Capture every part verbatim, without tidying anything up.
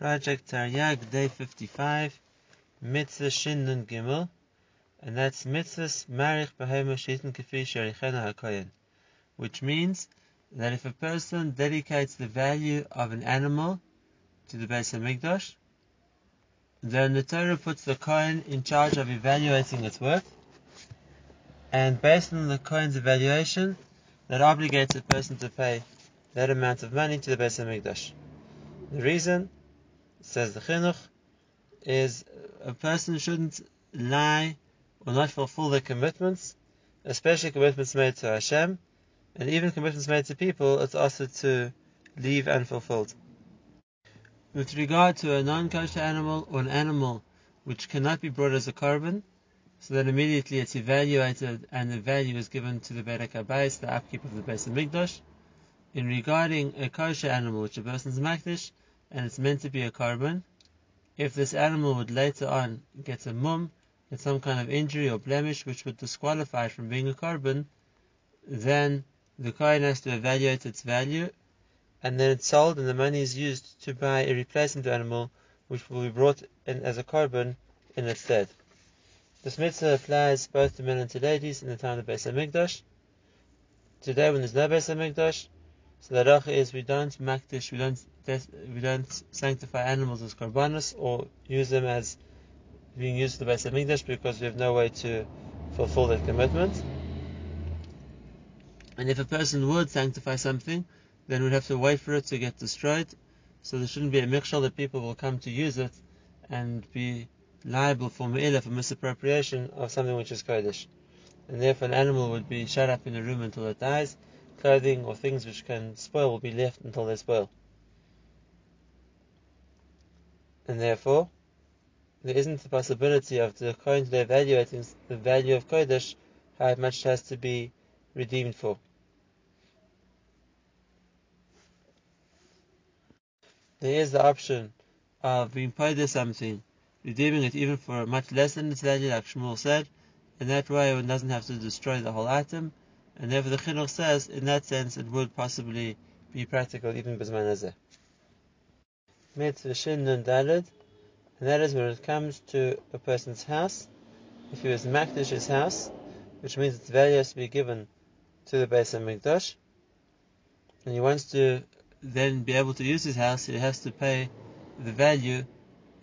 Project Taryag, day fifty-five, Mitzvah Shin Nun Gimel, and that's Mitzvah Marich Behemah Sheitan Kefi Sherichena HaKoyen, which means that if a person dedicates the value of an animal to the Beis HaMikdash, then the Torah puts the Kohen in charge of evaluating its worth, and based on the Kohen's evaluation, that obligates the person to pay that amount of money to the Beis HaMikdash. The reason, says the Chinuch, is a person shouldn't lie or not fulfill their commitments, especially commitments made to Hashem, and even commitments made to people, it's also to leave unfulfilled. With regard to a non-kosher animal or an animal which cannot be brought as a korban, so then immediately it's evaluated and the value is given to the Beit HaKabayis, the upkeep of the Beis HaMikdash. In regarding a kosher animal which a person's makdish, and it's meant to be a korban, if this animal would later on get a mum, get some kind of injury or blemish which would disqualify it from being a korban, then the kohen has to evaluate its value, and then it's sold and the money is used to buy a replacement animal which will be brought in as a korban in its stead. This mitzvah applies both to men and to ladies in the time of the Beis HaMikdash. Today when there's no Beis HaMikdash, so the halacha is we don't makdish, we don't we don't sanctify animals as korbanos or use them as being used to the Beis HaMikdash because we have no way to fulfill that commitment. And if a person would sanctify something, then we'd have to wait for it to get destroyed. So there shouldn't be a mikshal that people will come to use it and be liable for me'ilah, for misappropriation of something which is kodesh. And therefore an animal would be shut up in a room until it dies. Clothing or things which can spoil will be left until they spoil. And therefore, there isn't the possibility of the coin today evaluating the value of Kodesh, how much it has to be redeemed for. There is the option of being paid to something, redeeming it even for much less than its value, like Shmuel said, and that way one doesn't have to destroy the whole item. And therefore the Chinuch says, in that sense, it would possibly be practical even Bisman Hazeh. Mitzvah Shin Nun Daled, and that is when it comes to a person's house. If he was Makdish his house, which means its value has to be given to the Beis HaMikdash, and he wants to then be able to use his house, he has to pay the value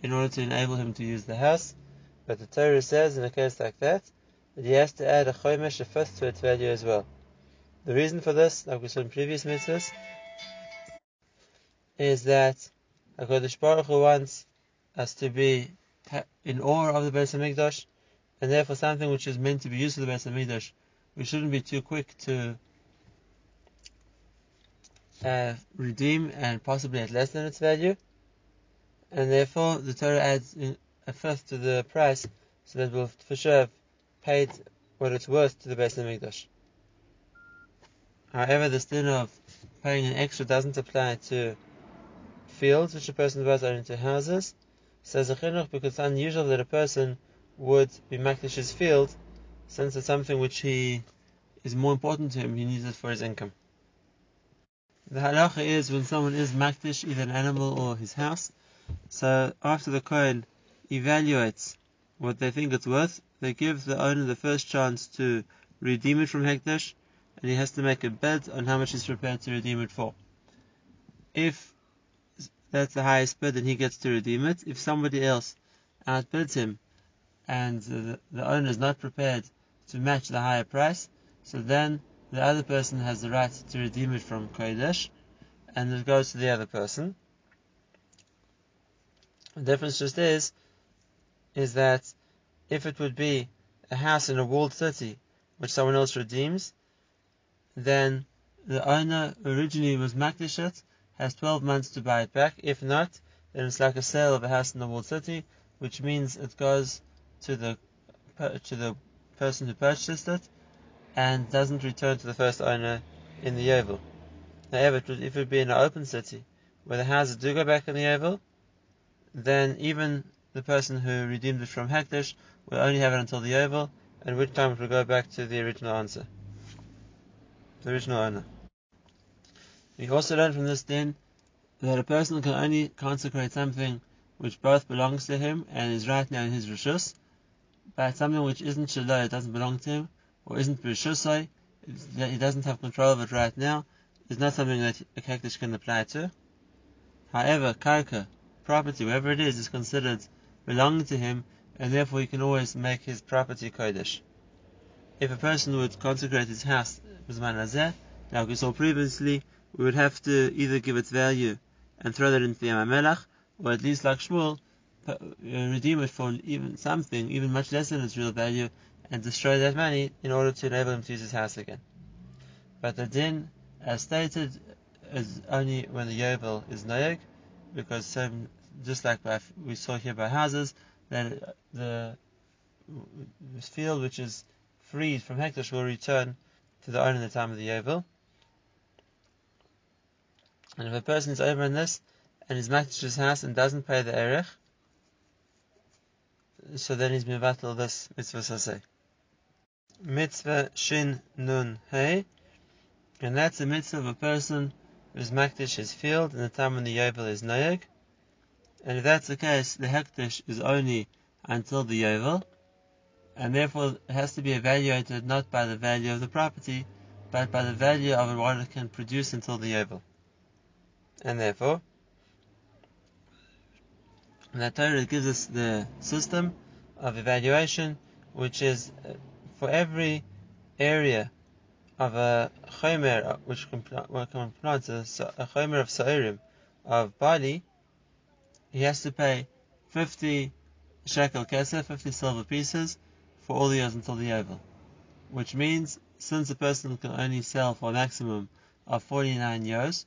in order to enable him to use the house. But the Torah says, in a case like that, that he has to add a chomesh, a fifth, to its value as well. The reason for this, like we saw in previous mitzvahs, is that HaKadosh Baruch Hu wants us to be in awe of the Beis HaMikdash, and therefore something which is meant to be used for the Beis HaMikdash, we shouldn't be too quick to uh, redeem and possibly at less than its value, and therefore the Torah adds a fifth to the price, so that we'll for sure have paid what it's worth to the Beis HaMikdash. However, this din of paying an extra doesn't apply to fields which a person buys, only to houses. Says the Chinuch, because it's unusual that a person would be makdish's field, since it's something which he is more important to him, he needs it for his income. The halacha is when someone is makdish, either an animal or his house, so after the kohen evaluates what they think it's worth, they give the owner the first chance to redeem it from Hekdesh, and he has to make a bid on how much he's prepared to redeem it for. If that's the highest bid, then he gets to redeem it. If somebody else outbids him and the, the owner is not prepared to match the higher price, so then the other person has the right to redeem it from Kodesh, and it goes to the other person. The difference just is, is that if it would be a house in a walled city which someone else redeems, then the owner originally was makdish it, has twelve months to buy it back. If not, then it's like a sale of a house in a walled city, which means it goes to the to the person who purchased it and doesn't return to the first owner in the Yovel. However, it would, if it would be in an open city where the houses do go back in the Yovel, then even the person who redeemed it from Hekdesh will only have it until the Yovel, at which time it will go back to the original answer, the original owner. We also learn from this then that a person can only consecrate something which both belongs to him and is right now in his rishus, but something which isn't shelo, it doesn't belong to him, or isn't b'rishusay, he doesn't have control of it right now, is not something that a hekdesh can apply to. However, karka, property, wherever it is, is considered belonging to him, and therefore he can always make his property kodesh. If a person would consecrate his house, like we saw previously, we would have to either give its value and throw that into the Yam HaMelech, or at least like Shmuel, redeem it for even something, even much less than its real value, and destroy that money in order to enable him to use his house again. But the din, as stated, is only when the Yovel is noyeg, because um, just like by, we saw here by houses, that the field which is freed from hekdesh will return to the owner in the time of the Yovel. And if a person is over in this and is makdish his house and doesn't pay the erech, so then he's mevatel this mitzvah saseh. Mitzvah shin nun hey, and that's the mitzvah of a person who is makdish his field in the time when the yovel is noyeg. And if that's the case, the hekdesh is only until the yovel, and therefore it has to be evaluated not by the value of the property, but by the value of what it can produce until the yovel. And therefore, the Torah gives us the system of evaluation, which is for every area of a chomer, which can plant a chomer of soirim of barley, he has to pay fifty shekel kesef, fifty silver pieces, for all the years until the yovel. Which means, since a person can only sell for a maximum of forty-nine years,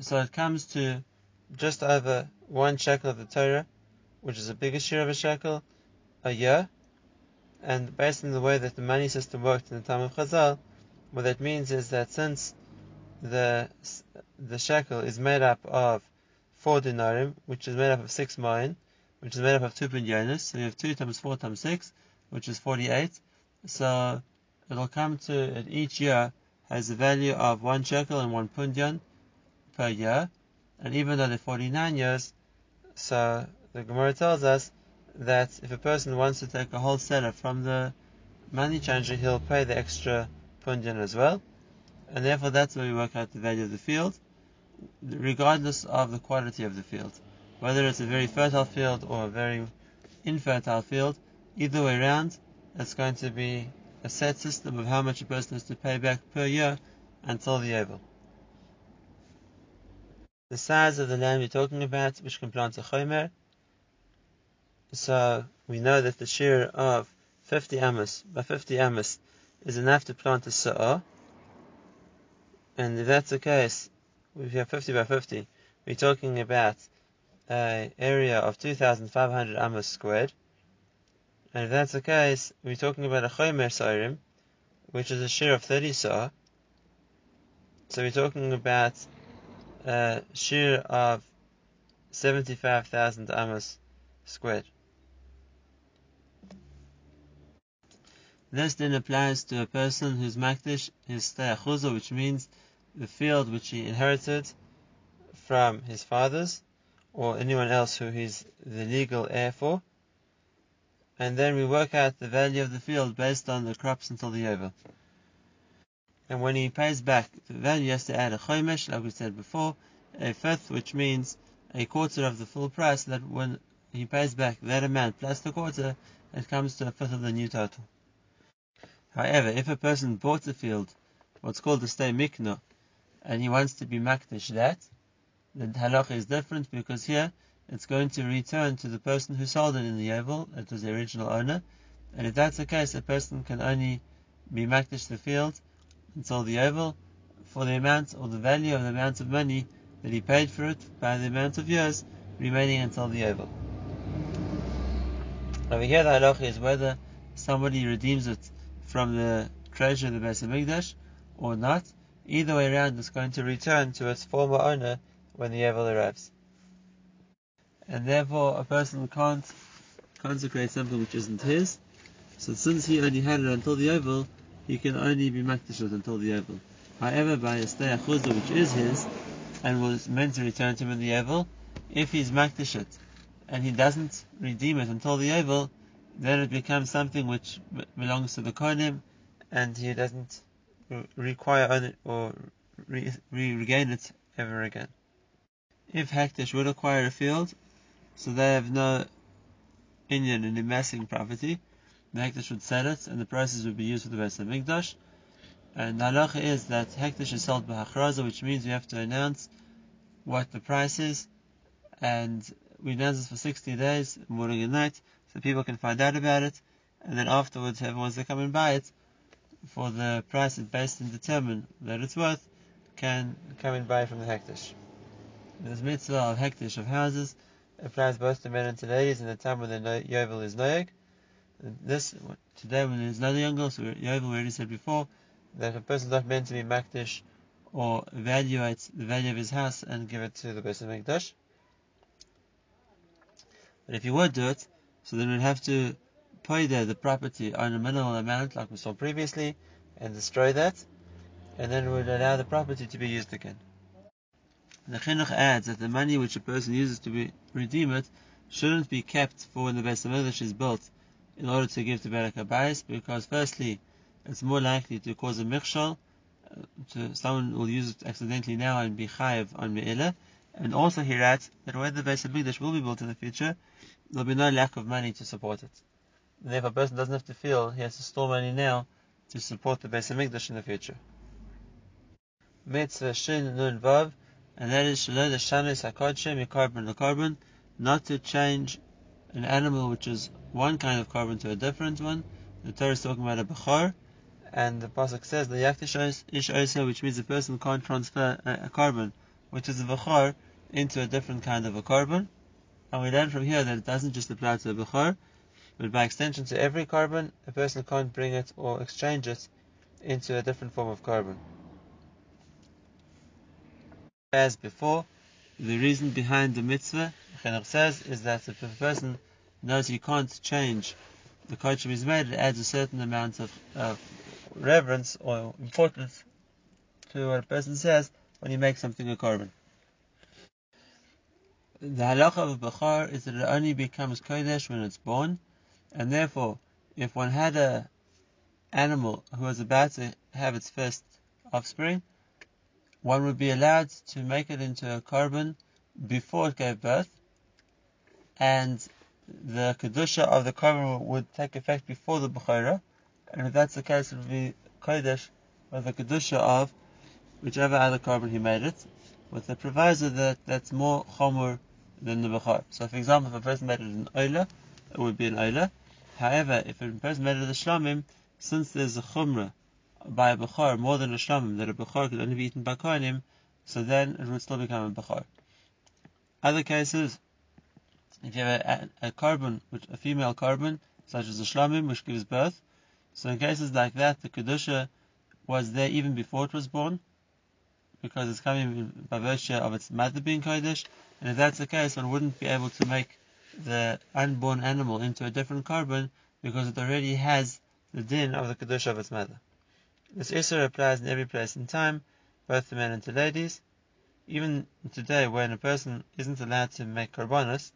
so it comes to just over one shekel of the Torah, which is a bigger share of a shekel, a year. And based on the way that the money system worked in the time of Chazal, what that means is that since the the shekel is made up of four dinarim, which is made up of six ma'in, which is made up of two pinyonis, so you have two times four times six, which is forty-eight. So it'll come to, it each year has a value of one shekel and one pinyon per year, and even though they're forty-nine years, so the Gemara tells us that if a person wants to take a whole seller from the money changer, he'll pay the extra punjan as well, and therefore that's where we work out the value of the field, regardless of the quality of the field, whether it's a very fertile field or a very infertile field. Either way around, it's going to be a set system of how much a person has to pay back per year until the yovel. The size of the land we're talking about, which can plant a chomer. So we know that the shear of fifty amos by fifty amos is enough to plant a se'ah. And if that's the case, if you have fifty by fifty, we're talking about an area of two thousand five hundred amos squared. And if that's the case, we're talking about a chomer soirim, which is a shear of thirty se'ah. So we're talking about a shear of seventy-five thousand amos squared. This then applies to a person who's makdish his shtei achuzah, which means the field which he inherited from his fathers or anyone else who he's the legal heir for, and then we work out the value of the field based on the crops until the yovel. And when he pays back the value, he has to add a chomesh, like we said before, a fifth, which means a quarter of the full price, that when he pays back that amount plus the quarter, it comes to a fifth of the new total. However, if a person bought the field, what's called the shtei mikno, and he wants to be makdish that, the halacha is different, because here it's going to return to the person who sold it in the yovel, it was the original owner, and if that's the case, a person can only be makdish the field until the yovel, for the amount or the value of the amount of money that he paid for it by the amount of years remaining until the yovel. Over here the halacha is whether somebody redeems it from the treasure of the Beis Hamikdash or not. Either way around, it's going to return to its former owner when the yovel arrives. And therefore a person can't consecrate something which isn't his. So since he only had it until the yovel, he can only be makdish until the yovel. However, by a shtei achuzah, which is his, and was meant to return to him in the Yovel, if he is makdish it and he doesn't redeem it until the Yovel, then it becomes something which belongs to the Kohanim, and he doesn't require on it or re- regain it ever again. If Hakdish would acquire a field, so they have no Indian in amassing property, the Hakdish would sell it, and the prices would be used for the Beis HaMikdash. And the halacha is that Hakdish is sold by Hachraza, which means we have to announce what the price is, and we announce this for sixty days, morning and night, so people can find out about it, and then afterwards, whoever wants to come and buy it, for the price it's based and determined that it's worth, can come and buy from the Hakdish. This mitzvah of Hakdish of houses applies both to men and to ladies in the time when the Yovel is noyeg. This, today when there's another Yovel, so Yovel we already said before, that a person is not meant to be Makdish or evaluate the value of his house and give it to the Beis HaMikdash. But if you would do it, so then we'd have to poida the property on a minimal amount like we saw previously and destroy that, and then we'd allow the property to be used again. The Chinuch adds that the money which a person uses to be, redeem it shouldn't be kept for when the Beis HaMikdash is built in order to give to Berek HaBayis, because firstly, it's more likely to cause a mikshal, uh, to someone will use it accidentally now and be chayev on me'ila, and also he writes that when the Beis HaMikdash will be built in the future, there'll be no lack of money to support it. And therefore a person doesn't have to feel he has to store money now to support the Beis HaMikdash in the future. Mitzvah Shin Nun Vav, and that is Shelo L'shanos HaKodesh MiKarban LeKarban, not to change an animal which is one kind of carbon to a different one. The Torah is talking about a Bechor, and the Pasuk says the Yaktish Ish Osa, which means a person can't transfer a, a carbon, which is a Bechor, into a different kind of a carbon. And we learn from here that it doesn't just apply to a Bechor, but by extension to every carbon, a person can't bring it or exchange it into a different form of carbon. As before, the reason behind the mitzvah, the Chinuch says, is that if a person knows he can't change the kodesh he's made, it adds a certain amount of uh, reverence or importance to what a person says when he makes something a korban. The halacha of a bechor is that it only becomes kodesh when it's born, and therefore, if one had an animal who was about to have its first offspring, one would be allowed to make it into a korban before it gave birth, and the kedusha of the korban would take effect before the bechorah, and if that's the case, it would be kodesh with the kedusha of whichever other korban he made it, with the proviso that that's more chomor than the bechorah. So, for example, if a person made it an oila, it would be an oila. However, if a person made it a shlamim, since there's a chumrah by a Bechor more than a Shlamim, that a Bechor could only be eaten by Kohanim, so then it would still become a Bechor. Other cases, if you have a, a, a carbon, which, a female carbon, such as a Shlamim, which gives birth, so in cases like that, the Kedusha was there even before it was born, because it's coming by virtue of its mother being Kodesh, and if that's the case, one wouldn't be able to make the unborn animal into a different carbon, because it already has the din of the Kedusha of its mother. This issur applies in every place and time, both to men and to ladies. Even today, when a person isn't allowed to make korbanos,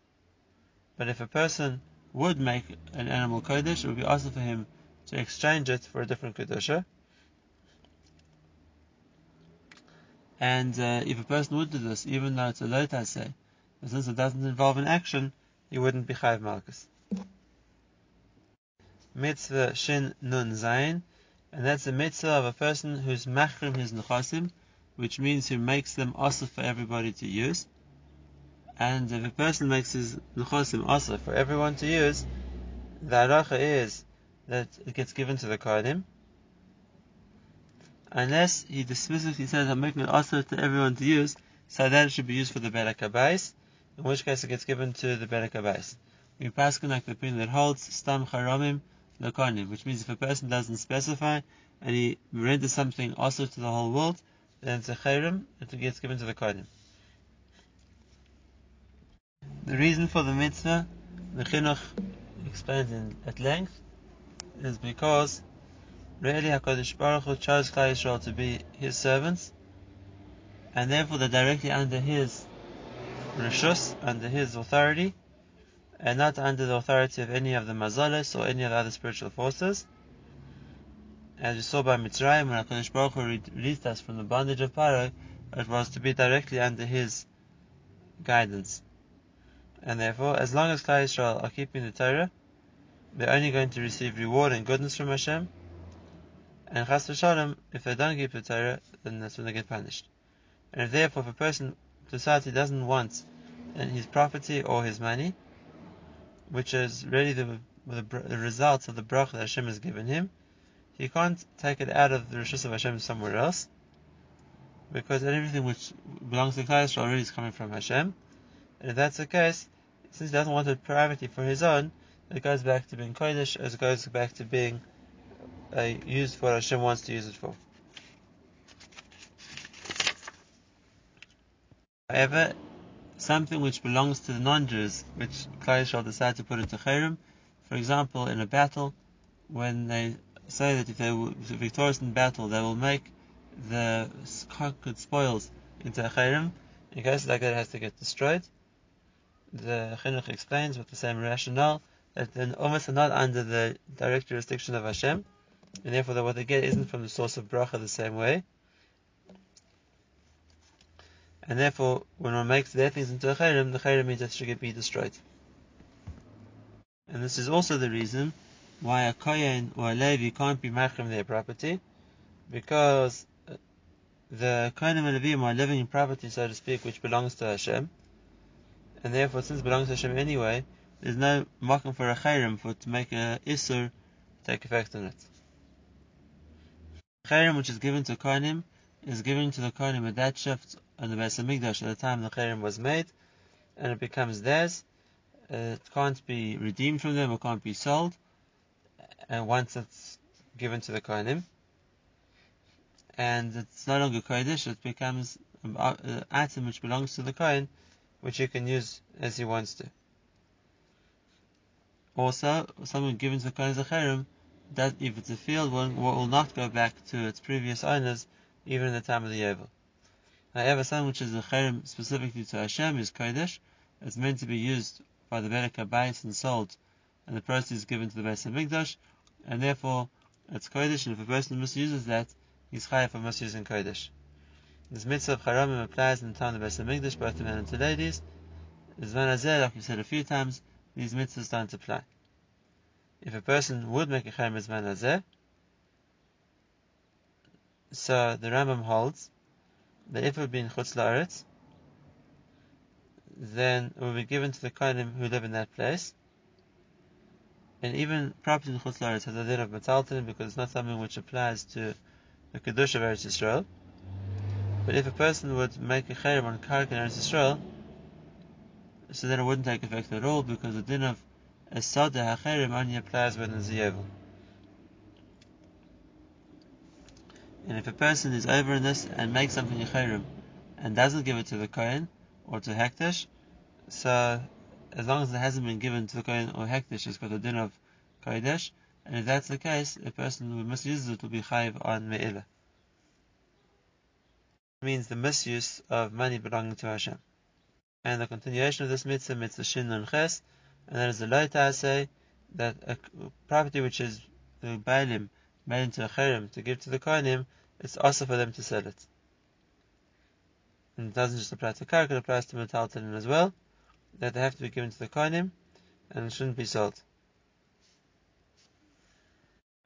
but if a person would make an animal kodesh, it would be also for him to exchange it for a different kodesha. And uh, if a person would do this, even though it's a lo taseh, since it doesn't involve an action, he wouldn't be chayav malchus. Mitzvah Shin Nun Zayin. And that's the mitzvah of a person who's machrim his nechasim, which means who makes them asaf for everybody to use. And if a person makes his nechasim asaf for everyone to use, the halacha is that it gets given to the kohanim, unless he specifically says, I'm making it asaf to everyone to use, so that it should be used for the Berek HaBayis, in which case it gets given to the Berek HaBayis. We pass on like the opinion that holds stam charamim, which means if a person doesn't specify and he renders something also to the whole world, then it's a chayrim, it gets given to the kohanim. The reason for the mitzvah, the Chinuch explains in, at length, is because really HaKadosh Baruch Hu chose Klal Yisrael to be his servants, and therefore they're directly under his rishus, under his authority, and not under the authority of any of the mazalis or any of the other spiritual forces. As we saw by Mitzrayim, when HaKadosh Baruch Hu released us from the bondage of Pharaoh, it was to be directly under his guidance. And therefore, as long as Klal Yisrael are keeping the Torah, they're only going to receive reward and goodness from Hashem. And Chas v'Shalom, if they don't keep the Torah, then that's when they get punished. And if therefore, if a person, society doesn't want his property or his money, which is really the, the, the result of the bracha that Hashem has given him, he can't take it out of the reshus of Hashem somewhere else, because everything which belongs to Klal Yisrael already is coming from Hashem. And if that's the case, since he doesn't want it privately for his own, it goes back to being kodesh, as it goes back to being uh, used for what Hashem wants to use it for. However, something which belongs to the non-Jews, which Klal Yisrael decide to put into Cherem, for example, in a battle, when they say that if they were victorious in battle, they will make the conquered spoils into a Cherem. In cases like that, it has to get destroyed. The Chinuch explains with the same rationale that then almost are not under the direct jurisdiction of Hashem, and therefore that what they get isn't from the source of bracha the same way. And therefore, when one makes their things into a cherem, the cherem means that should be destroyed. And this is also the reason why a Kohen or a Levi can't be machrim their property, because the Kohenim and Levim are living in property, so to speak, which belongs to Hashem, and therefore, since it belongs to Hashem anyway, there's no machrim for a cherem for to make a isur take effect on it. The cherem which is given to Kohenim is given to the Kohenim at that shift on the Beis Hamikdash at the time the cherem was made, and it becomes theirs. It can't be redeemed from them or can't be sold, and once it's given to the Kohenim, and it's no longer kodesh, it becomes an item which belongs to the Kohen, which he can use as he wants to. Also, something given to the Kohen as a cherem, that if it's a field, one will not go back to its previous owners, even in the time of the Yovel. However, something which is a cherem specifically to Hashem is kodesh. It's meant to be used by the Beit HaKabais and sold, and the proceeds given to the Beis HaMikdash, and therefore it's kodesh. And if a person misuses that, he's chayav for misusing kodesh. This mitzvah of cheremim applies in the time of the Beis HaMikdash, both to men and to ladies. As one has said, like we've said a few times, these mitzvahs don't apply. If a person would make a cherem as man hazeh, so the Rambam holds that if it would be in Chutz La'aretz, then it will be given to the Kohenim who live in that place. And even property in Chutz La'aretz has a din of metaltin, because it's not something which applies to the Kedush of Eretz Yisrael. But if a person would make a cherem on Karka in Eretz Yisrael, so then it wouldn't take effect at all, because the din of Esod HaCherem only applies when it's Yovel. And if a person is over in this and makes something a cherem and doesn't give it to the Kohen or to Hektish, so as long as it hasn't been given to the Kohen or Hektish, it's got the din of Kodesh, and if that's the case, a person who misuses it will be chayiv on Me'ila. It means the misuse of money belonging to Hashem. And the continuation of this mitzvah, mitzvah Shin Nun Ches, and that is the Lo Ta'aseh, that a property which is the Baalim made into a cherem to give to the Kohenim, it's also for them to sell it. And it doesn't just apply to karka, it applies to metalton as well, that they have to be given to the Kohenim, and it shouldn't be sold.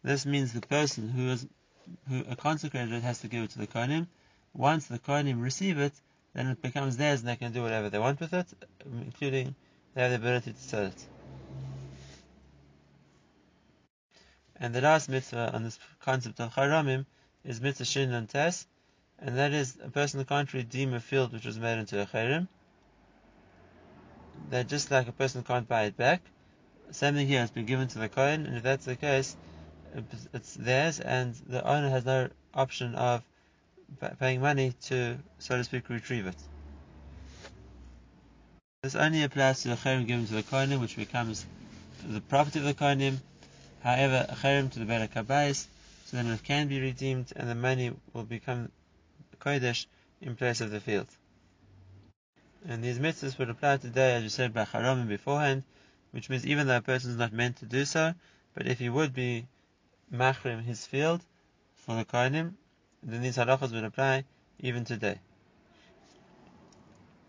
This means the person who is who consecrated it has to give it to the Kohenim. Once the Kohenim receive it, then it becomes theirs and they can do whatever they want with it, including they have the ability to sell it. And the last mitzvah on this concept of Charamim is mitzvah Shin Nun Tes, and that is a person can't redeem a field which was made into a Cherem. That just like a person can't buy it back, same thing here, has been given to the Kohen, and if that's the case, it's theirs, and the owner has no option of paying money to, so to speak, retrieve it. This only applies to the Cherem given to the Kohenim, which becomes the property of the Kohenim. However, a cherem to the Beit HaKabais, so then it can be redeemed, and the money will become kodesh in place of the field. And these mitzvahs would apply today, as we said, by haramim beforehand, which means even though a person is not meant to do so, but if he would be machrim his field for the kohanim, then these halachas would apply even today.